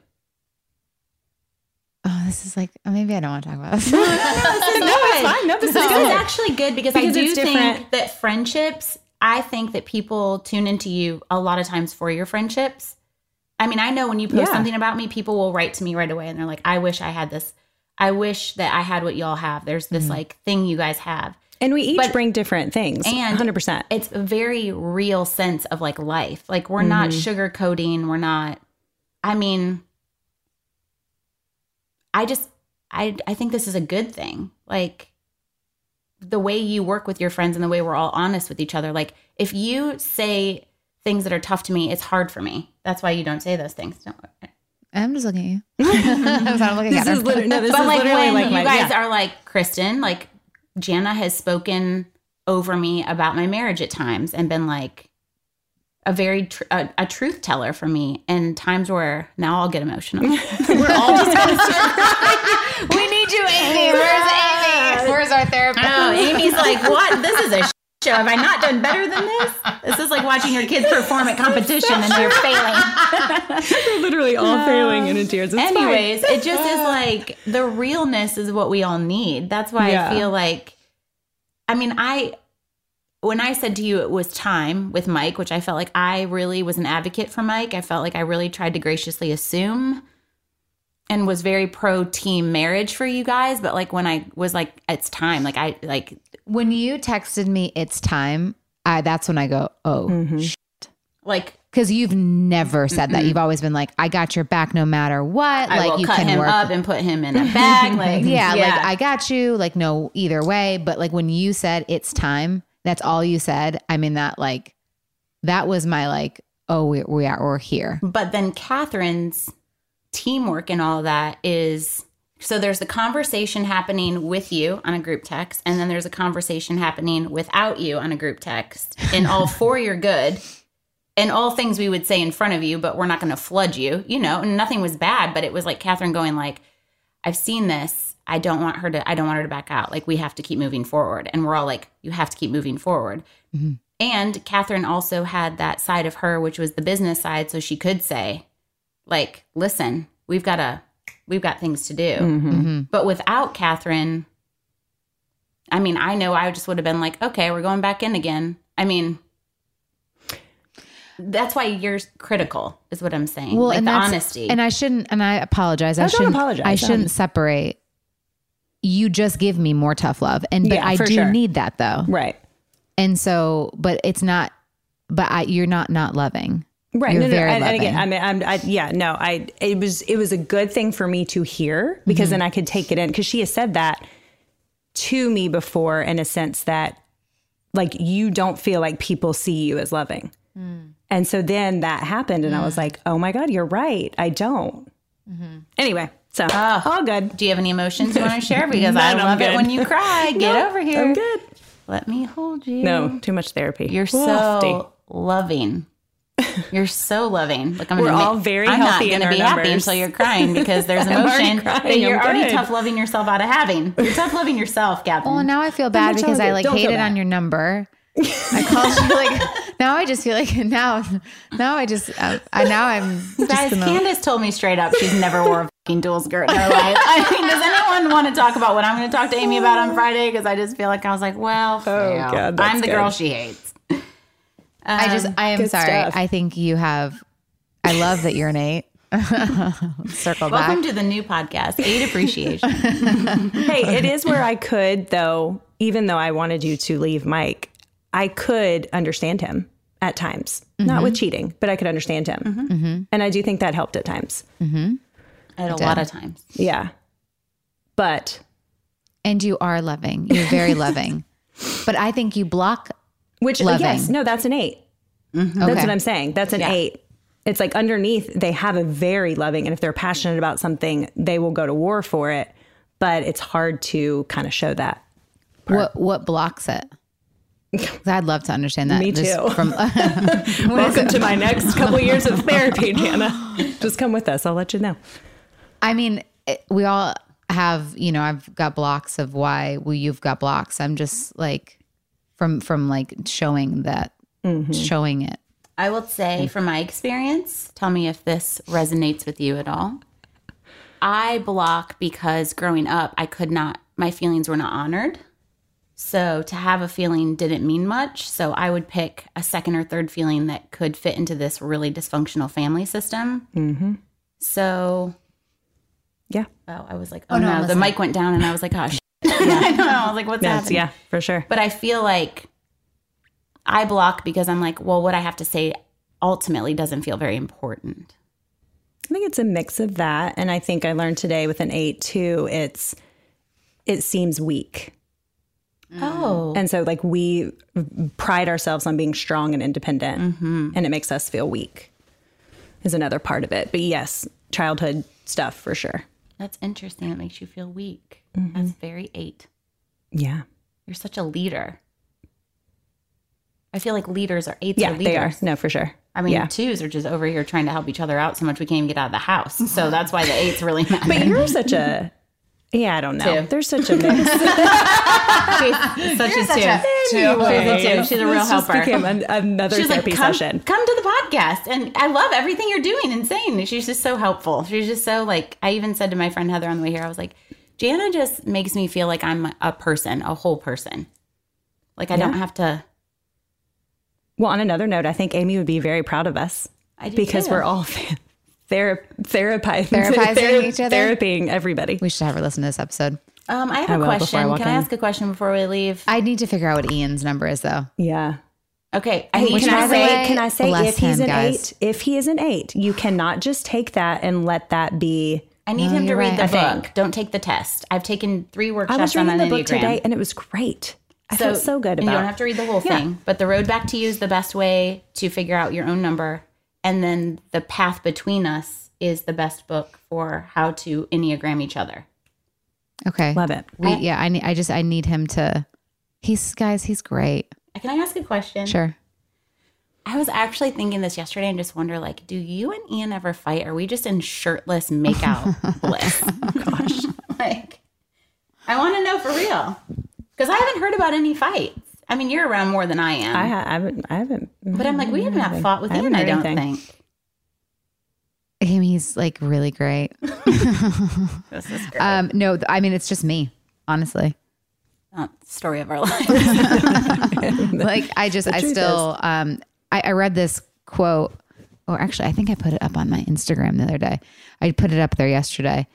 Oh, this is like, maybe I don't want to talk about this. No, it's fine. No, this is good. It's actually good because I do think that friendships, I think that people tune into you a lot of times for your friendships. I mean, I know when you post something about me, people will write to me right away and they're like, I wish I had this. I wish that I had what y'all have. There's this like thing you guys have. And we each bring different things. And 100%. It's a very real sense of like life. Like we're not sugarcoating. We're not, I mean... I think this is a good thing. Like the way you work with your friends and the way we're all honest with each other. Like if you say things that are tough to me, it's hard for me. That's why you don't say those things. Don't worry. I'm just looking at you. I'm looking at her. But you guys are like, Kristen, like Jana has spoken over me about my marriage at times and been like a very a truth teller for me, and times where now I'll get emotional. We're all just going to start crying. We need you, Amy. Where's Amy? Where's our therapist? Oh, Amy's like, what? This is a show. Have I not done better than this? This is like watching your kids perform at competition and they're failing. They're literally all failing and in tears. It's anyways, fine. It just is like the realness is what we all need. That's why I feel like, I mean, when I said to you it was time with Mike, which I felt like I really was an advocate for Mike. I felt like I really tried to graciously assume and was very pro-team marriage for you guys. But like when I was like, it's time. Like I like when you texted me, it's time. That's when I go, oh, shit. Like Because you've never said that. You've always been like, I got your back no matter what. I like, will you cut him up and put him in a bag. Like, yeah, like I got you. Like, no, either way. But like when you said it's time, that's all you said. I mean, that like, that was my like, oh, we're here. But then Catherine's teamwork and all that is, so there's the conversation happening with you on a group text. And then there's a conversation happening without you on a group text. And all for your good. And all things we would say in front of you, but we're not going to flood you, you know, and nothing was bad. But it was like Catherine going like, I've seen this. I don't want her to back out. Like, we have to keep moving forward. And we're all like, you have to keep moving forward. Mm-hmm. And Catherine also had that side of her, which was the business side. So she could say like, listen, we've got things to do. Mm-hmm. Mm-hmm. But without Catherine, I mean, I know I just would have been like, okay, we're going back in again. I mean, that's why you're critical, is what I'm saying. Well, like, and the honesty. And I shouldn't, and I apologize. I shouldn't separate. You just give me more tough love. And, but yeah, I do need that though. Right. And so, but it's not, but you're not loving. Right. You're very loving. And again, I mean, it was a good thing for me to hear, because then I could take it in. 'Cause she has said that to me before, in a sense that like, you don't feel like people see you as loving. Mm. And so then that happened, and I was like, oh my God, you're right. I don't. Mm-hmm. Anyway, so all good. Do you have any emotions you want to share? Because I love it when you cry. Get over here. I'm good. Let me hold you. No, too much therapy. You're so loving. You're so loving. Like, we're all very healthy in our numbers. I'm not going to be happy until you're crying, because there's emotion that you're already tough loving yourself out of having. You're tough loving yourself, Gavin. Well, now I feel bad because I like hated on your number. I called you like, now I just feel like, now I just, now I'm just. Guys, Candace told me straight up she's never wore a fucking dual skirt in her life. I mean, does anyone want to talk about what I'm going to talk to Amy about on Friday? Because I just feel like I was like, well, God, I'm the girl she hates. I am sorry. Stuff. I think you have, I love that you're an eight. Circle back. Welcome to the new podcast, Eight Appreciation. Hey, it is where I could, though, even though I wanted you to leave Mike, I could understand him at times, not with cheating, but I could understand him. Mm-hmm. And I do think that helped at times. Mm-hmm. At a lot of times. Yeah. But. And you are loving. You're very loving. But I think you block loving. Yes, no, that's an eight. Mm-hmm. That's what I'm saying. That's an eight. It's like underneath, they have a very loving, and if they're passionate about something, they will go to war for it. But it's hard to kind of show that. What blocks it? I'd love to understand that. Me too. Welcome to my next couple years of therapy, Jana. Just come with us. I'll let you know. I mean, we all have, you know, I've got blocks of why you've got blocks. I'm just like from like showing that, showing it. I will say from my experience, tell me if this resonates with you at all. I block because growing up, my feelings were not honored. So to have a feeling didn't mean much. So I would pick a second or third feeling that could fit into this really dysfunctional family system. Mm-hmm. So, yeah. Oh, I was like, no, the mic went down, and I was like, oh, shit. Yeah. I know. I was like, what's happening? Yeah, for sure. But I feel like I block because I'm like, well, what I have to say ultimately doesn't feel very important. I think it's a mix of that. And I think I learned today with an 8 too, it seems weak. Oh. And so like we pride ourselves on being strong and independent, and it makes us feel weak is another part of it. But yes, childhood stuff for sure. That's interesting. That makes you feel weak. Mm-hmm. That's very 8. Yeah. You're such a leader. I feel like leaders are 8s. Yeah, are leaders. They are. No, for sure. I mean, 2s are just over here trying to help each other out so much we can't even get out of the house. So that's why the 8s really matter. But you're such a... Yeah, I don't know. There's such a mix. She's a two. She's a real helper. This became another therapy session. Come to the podcast. And I love everything you're doing and saying. She's just so helpful. She's just so like, I even said to my friend Heather on the way here, I was like, Jana just makes me feel like I'm a person, a whole person. Like I don't have to. Well, on another note, I think Amy would be very proud of us. I do because too. We're all fans. Therapizing each other. Therapying everybody. We should have her listen to this episode. I have a question. Can I ask a question before we leave? I need to figure out what Ian's number is, though. Yeah. Okay. Can I say if he's an eight? If he is an eight, you cannot just take that and let that be. I need him to read the book. Don't take the test. I've taken 3 workshops on Enneagram. I was reading the book today and it was great. I felt so good about it. You don't have to read the whole thing, but the road back to you is the best way to figure out your own number. And then The Path Between Us is the best book for how to Enneagram each other. Okay. Love it. I need him to, he's great. Can I ask a question? Sure. I was actually thinking this yesterday and just wonder, like, do you and Ian ever fight? Are we just in shirtless makeout bliss? Oh, gosh. I want to know for real. Because I haven't heard about any fights. I mean, you're around more than I am. I haven't. But I'm like, we haven't had fought with Ian, I don't think. Amy's like really great. This is great. No, I mean, it's just me, honestly. Story of our lives. Like I read this quote, or actually I think I put it up on my Instagram the other day. I put it up there yesterday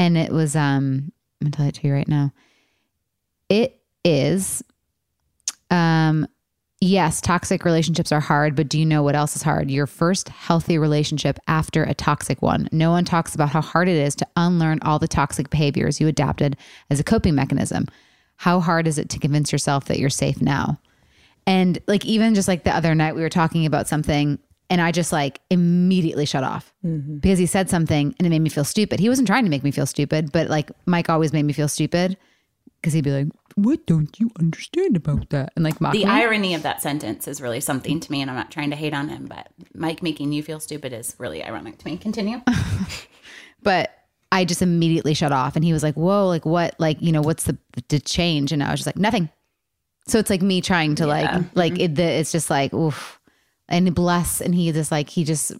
and it was, I'm gonna tell it to you right now. It is, yes, toxic relationships are hard, but do you know what else is hard? Your first healthy relationship after a toxic one. No one talks about how hard it is to unlearn all the toxic behaviors you adapted as a coping mechanism. How hard is it to convince yourself that you're safe now? And like, even just like the other night we were talking about something and I just like immediately shut off because he said something and it made me feel stupid. He wasn't trying to make me feel stupid, but like Mike always made me feel stupid because he'd be like, what don't you understand about that? And like mock me. The irony of that sentence is really something to me, and I'm not trying to hate on him, but Mike making you feel stupid is really ironic to me. Continue. But I just immediately shut off and he was like, whoa, like what, like, you know, what's the change? And I was just like, nothing. So it's like me trying to it's just like, oof, and bless. And he just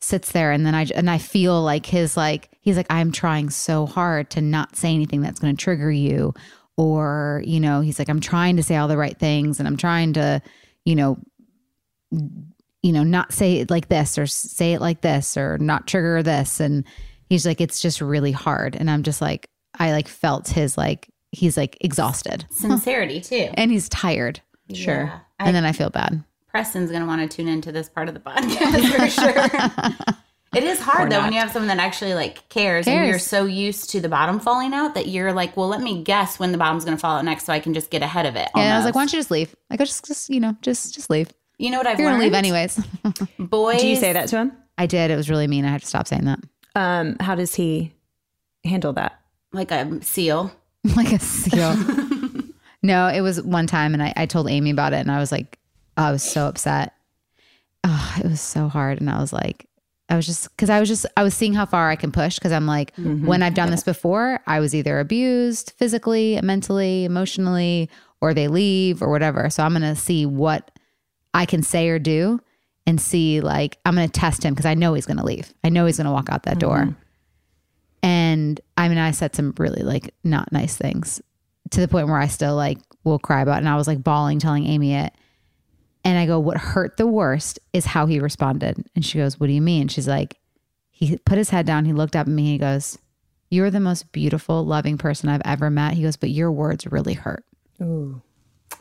sits there. And then I feel like he's like, I'm trying so hard to not say anything that's going to trigger you. Or, you know, he's like, I'm trying to say all the right things and I'm trying to, you know, not say it like this or say it like this or not trigger this. And he's like, it's just really hard. And I'm just like, I like felt his like, he's like exhausted. Sincerity too. And he's tired. Yeah. Sure. And then I feel bad. Preston's going to want to tune into this part of the podcast for sure. It is hard though when you have someone that actually like cares and you're so used to the bottom falling out that you're like, well, let me guess when the bottom's going to fall out next so I can just get ahead of it. Yeah, almost. I was like, why don't you just leave? Like, I just leave. You know what I've learned? You're going to leave anyways. Boys. Do you say that to him? I did. It was really mean. I had to stop saying that. How does he handle that? Like a seal. No, it was one time and I told Amy about it and I was like, I was so upset. Oh, it was so hard. And I was like, I was seeing how far I can push. Cause I'm like, when I've done this before, I was either abused physically, mentally, emotionally, or they leave or whatever. So I'm going to see what I can say or do and see, like, I'm going to test him. Cause I know he's going to leave. I know he's going to walk out that door. And I mean, I said some really like not nice things to the point where I still like will cry about it. And I was like bawling, telling Amy it. And I go, what hurt the worst is how he responded. And she goes, what do you mean? She's like, he put his head down. He looked up at me. He goes, you're the most beautiful, loving person I've ever met. He goes, but your words really hurt. Ooh,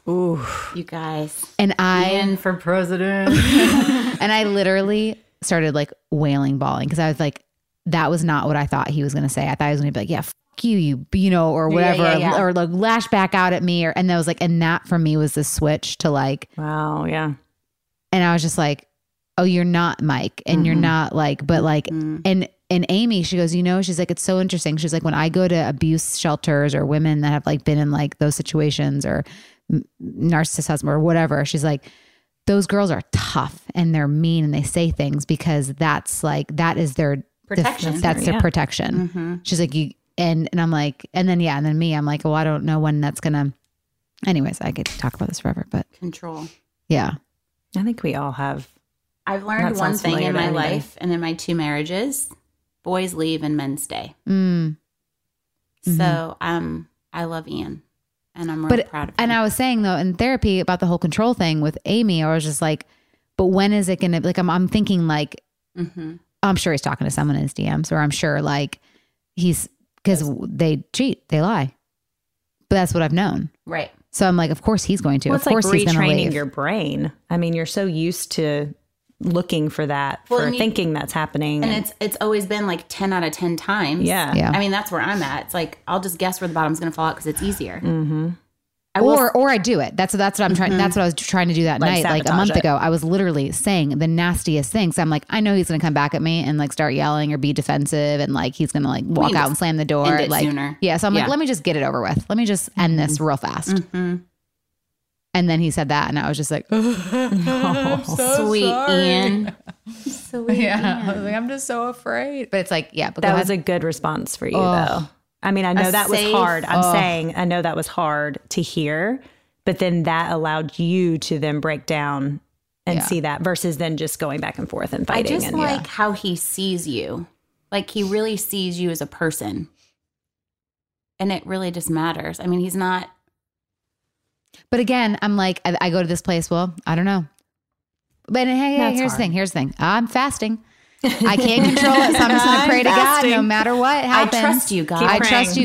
you guys. And I Ian for president. And I literally started like wailing, bawling. Cause I was like, that was not what I thought he was going to say. I thought he was going to be like, yeah, you know, or whatever, or like lash back out at me, or and that was like, and that for me was the switch to like, wow, yeah. And I was just like, oh, you're not Mike, and you're not like, but like, and Amy, she goes, you know, she's like, it's so interesting. She's like, when I go to abuse shelters or women that have like been in like those situations or narcissism or whatever, she's like, those girls are tough and they're mean and they say things because that's like that is their protection. Their protection. She's like, you. And I'm like, and then me, I'm like, well, I don't know when that's gonna, anyways, I could talk about this forever, but control. Yeah. I think we all have. I've learned one thing in my life and in my 2 marriages, boys leave and men stay. So, I love Ian and I'm really proud of him. And I was saying though, in therapy about the whole control thing with Amy, I was just like, but when is it going to, like, I'm thinking like, I'm sure he's talking to someone in his DMs, or I'm sure like he's, because they cheat, they lie. But that's what I've known. Right. So I'm like, of course he's going to. Well, of course like he's going to leave. Your brain. I mean, you're so used to looking for that, thinking that's happening. And it's always been like 10 out of 10 times. Yeah. I mean, that's where I'm at. It's like, I'll just guess where the bottom's going to fall out because it's easier. Mm-hmm. Or I do it. That's what I'm trying. Mm-hmm. That's what I was trying to do that night. Like a month ago, I was literally saying the nastiest things. I'm like, I know he's going to come back at me and like start yelling or be defensive. And like, he's going to like walk out and slam the door. Sooner. Yeah. So I'm like, let me just get it over with. Let me just end this real fast. Mm-hmm. And then he said that. And I was just like, oh, so sweet, sorry. Ian. Sweet. Yeah. Ian. I was like, I'm just so afraid. But it's like, yeah. But that was a good response for you though. I mean, I know that was hard. I know that was hard to hear, but then that allowed you to then break down and see that versus then just going back and forth and fighting. I just like how he sees you. Like he really sees you as a person. And it really just matters. I mean, he's not. But again, I'm like, I go to this place. Well, I don't know. But hey, here's the thing. I'm fasting. I can't control it, so I'm just going to pray to God no matter what happens. I trust you,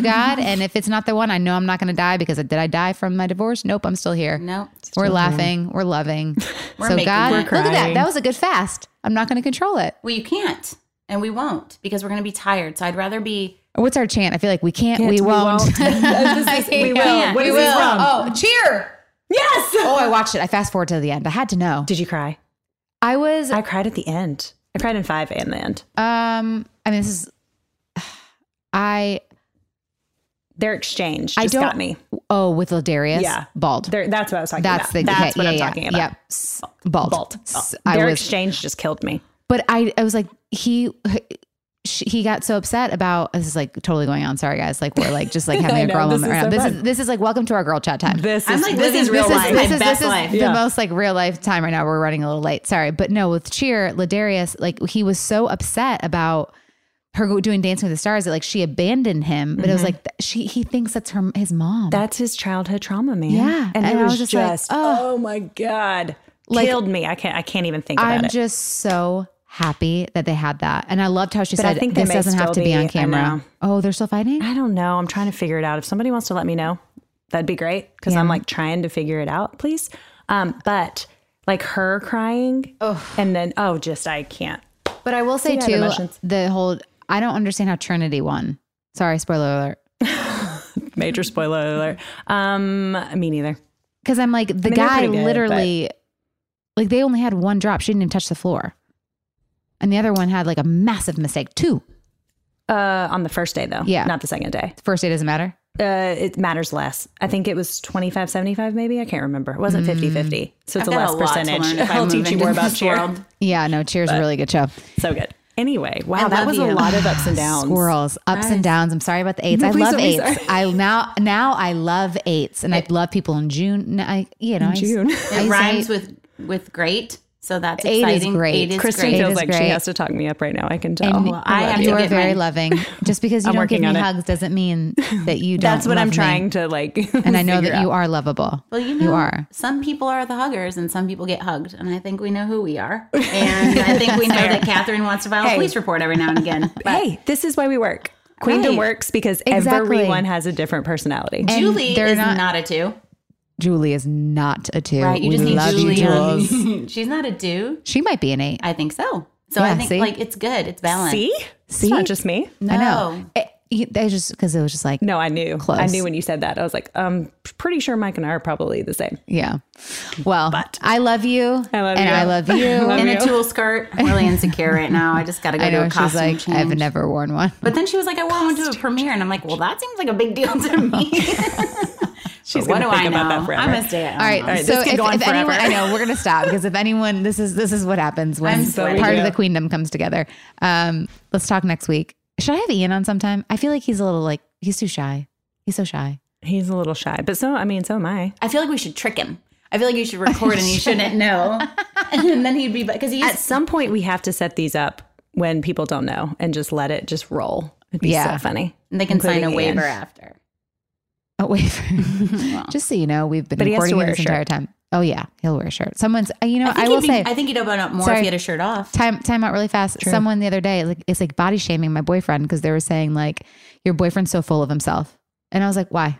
God. And if it's not the one, I know I'm not going to die because did I die from my divorce? Nope, I'm still here. Nope. We're laughing. We're loving. So God, look at that. That was a good fast. I'm not going to control it. Well, you can't, and we won't because we're going to be tired. So I'd rather be... What's our chant? I feel like we won't. We will. We will. Oh, cheer. Yes. Oh, I watched it. I fast forward to the end. I had to know. Did you cry? I cried at the end. I cried in 5 and the end. I mean, their exchange just got me. Oh, with LaDarius? Yeah. Bald. That's what I was talking about. That's what I'm talking about. Yep. Bald. Their exchange just killed me. But I was like, he got so upset about, this is like totally going on. Sorry guys. Like we're like, just like having a girl moment right now. This is like, welcome to our girl chat time. This is real life. This is the most like real life time right now. We're running a little late. Sorry. But no, with Cheer, LaDarius, like he was so upset about her doing Dancing with the Stars that like she abandoned him. But it was like, he thinks that's his mom. That's his childhood trauma, man. Yeah. And I was just like, oh my God. Like, killed me. I can't even think about it. I'm just so happy that they had that. And I loved how she said, this doesn't have to be on camera. Oh, they're still fighting? I don't know. I'm trying to figure it out. If somebody wants to let me know, that'd be great. Cause I'm like trying to figure it out, please. But like her crying and then, I can't. But I will say too, I don't understand how Trinity won. Sorry. Spoiler alert. Major spoiler alert. Me neither. Cause I'm like guy literally, like they only had one drop. She didn't even touch the floor. And the other one had like a massive mistake too. On the first day though. Yeah. Not the second day. The first day doesn't matter. It matters less. I think it was 25-75 maybe. I can't remember. It wasn't 50-50. So it's a less percentage. I'll teach you more about Cheer. Yeah, no, Cheer's a really good show. So good. Anyway, wow, that was a lot of ups and downs. Squirrels, ups and downs. I'm sorry about the eights. No, I love eights. Now I love eights, and I love people in June. It rhymes with great. So that's exciting. Eight is great. Kristen feels like she has to talk me up right now. I can tell. And you are very loving. Just because you don't give me hugs doesn't mean that you don't. That's what I'm trying to like. And I know that you are lovable. Well, you are. Some people are the huggers, and some people get hugged. And I think we know who we are. And I think we know that Catherine wants to file a police report every now and again. But hey, this is why we work. Queendom works because everyone has a different personality. And Julie is not a two. Julie is not a two. Right, you just need Julie. She's not a two. She might be an eight. I think so. So yeah, I think like it's good. It's balanced. See, it's not just me. No. I know. It was just like no. I knew. Close. I knew when you said that. I was like, I'm pretty sure Mike and I are probably the same. Yeah. Well, I love you. I love you. In a tulle skirt. I'm really insecure right now. I just got to go to a costume change. I've never worn one. But then she was like, I wore one to a premiere, and I'm like, well, that seems like a big deal to me. She's what do I know? I'm a stay-at-home. All right. So if anyone, I know we're gonna stop because if anyone, this is what happens when part of the queendom comes together. Let's talk next week. Should I have Ian on sometime? I feel like he's a little he's too shy. He's so shy. He's a little shy, but so am I. I feel like we should trick him. I feel like you should record and you shouldn't know, and then he'd be because at some point we have to set these up when people don't know and just let it just roll. It'd be so funny. And they can sign a waiver after. Oh, wait. Just so you know, we've been recording him this entire time. Oh, yeah. He'll wear a shirt. I think he'd open up more if he had a shirt off. Time out really fast. True. Someone the other day, it's like body shaming my boyfriend because they were saying, like, your boyfriend's so full of himself. And I was like, why?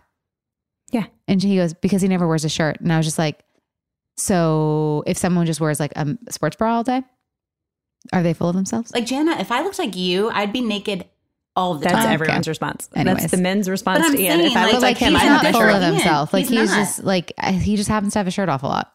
Yeah. And he goes, because he never wears a shirt. And I was just like, so if someone just wears like a sports bra all day, are they full of themselves? Like, Jana, if I looked like you, I'd be naked all the time. That's everyone's response. Anyways. That's the men's response to Ian. Saying, if I looked like him, I'd have a shirt. He's not full of himself. Like, he's just like, he just happens to have a shirt off a lot.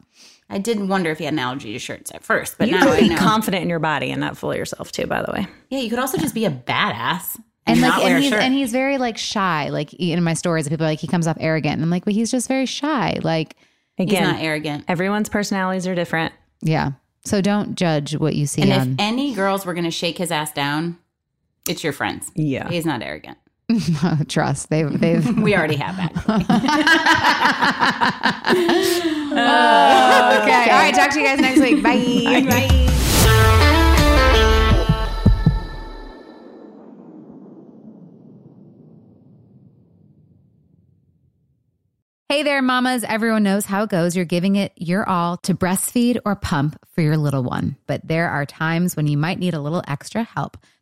I did wonder if he had an allergy to shirts at first, but now I know. You could be confident in your body and not fool yourself too, by the way. Yeah, you could also just be a badass and not wear a shirt. And he's very like shy. Like in my stories, people are like, he comes off arrogant. And I'm like, but he's just very shy. Like, again, he's not arrogant. Everyone's personalities are different. Yeah. So don't judge what you see. And if any girls were going to shake his ass down, it's your friends. Yeah. He's not arrogant. Trust. They've we already have that. Okay. All right. Talk to you guys next week. Bye. Bye. Hey there, mamas. Everyone knows how it goes. You're giving it your all to breastfeed or pump for your little one. But there are times when you might need a little extra help.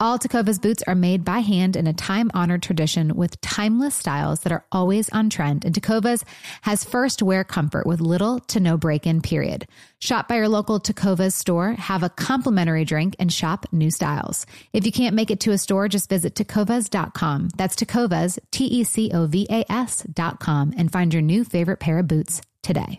All Tecovas boots are made by hand in a time-honored tradition with timeless styles that are always on trend, and Tecovas has first wear comfort with little to no break-in period. Shop by your local Tecovas store, have a complimentary drink, and shop new styles. If you can't make it to a store, just visit tecovas.com. That's Tecovas, TECOVAS.com, and find your new favorite pair of boots today.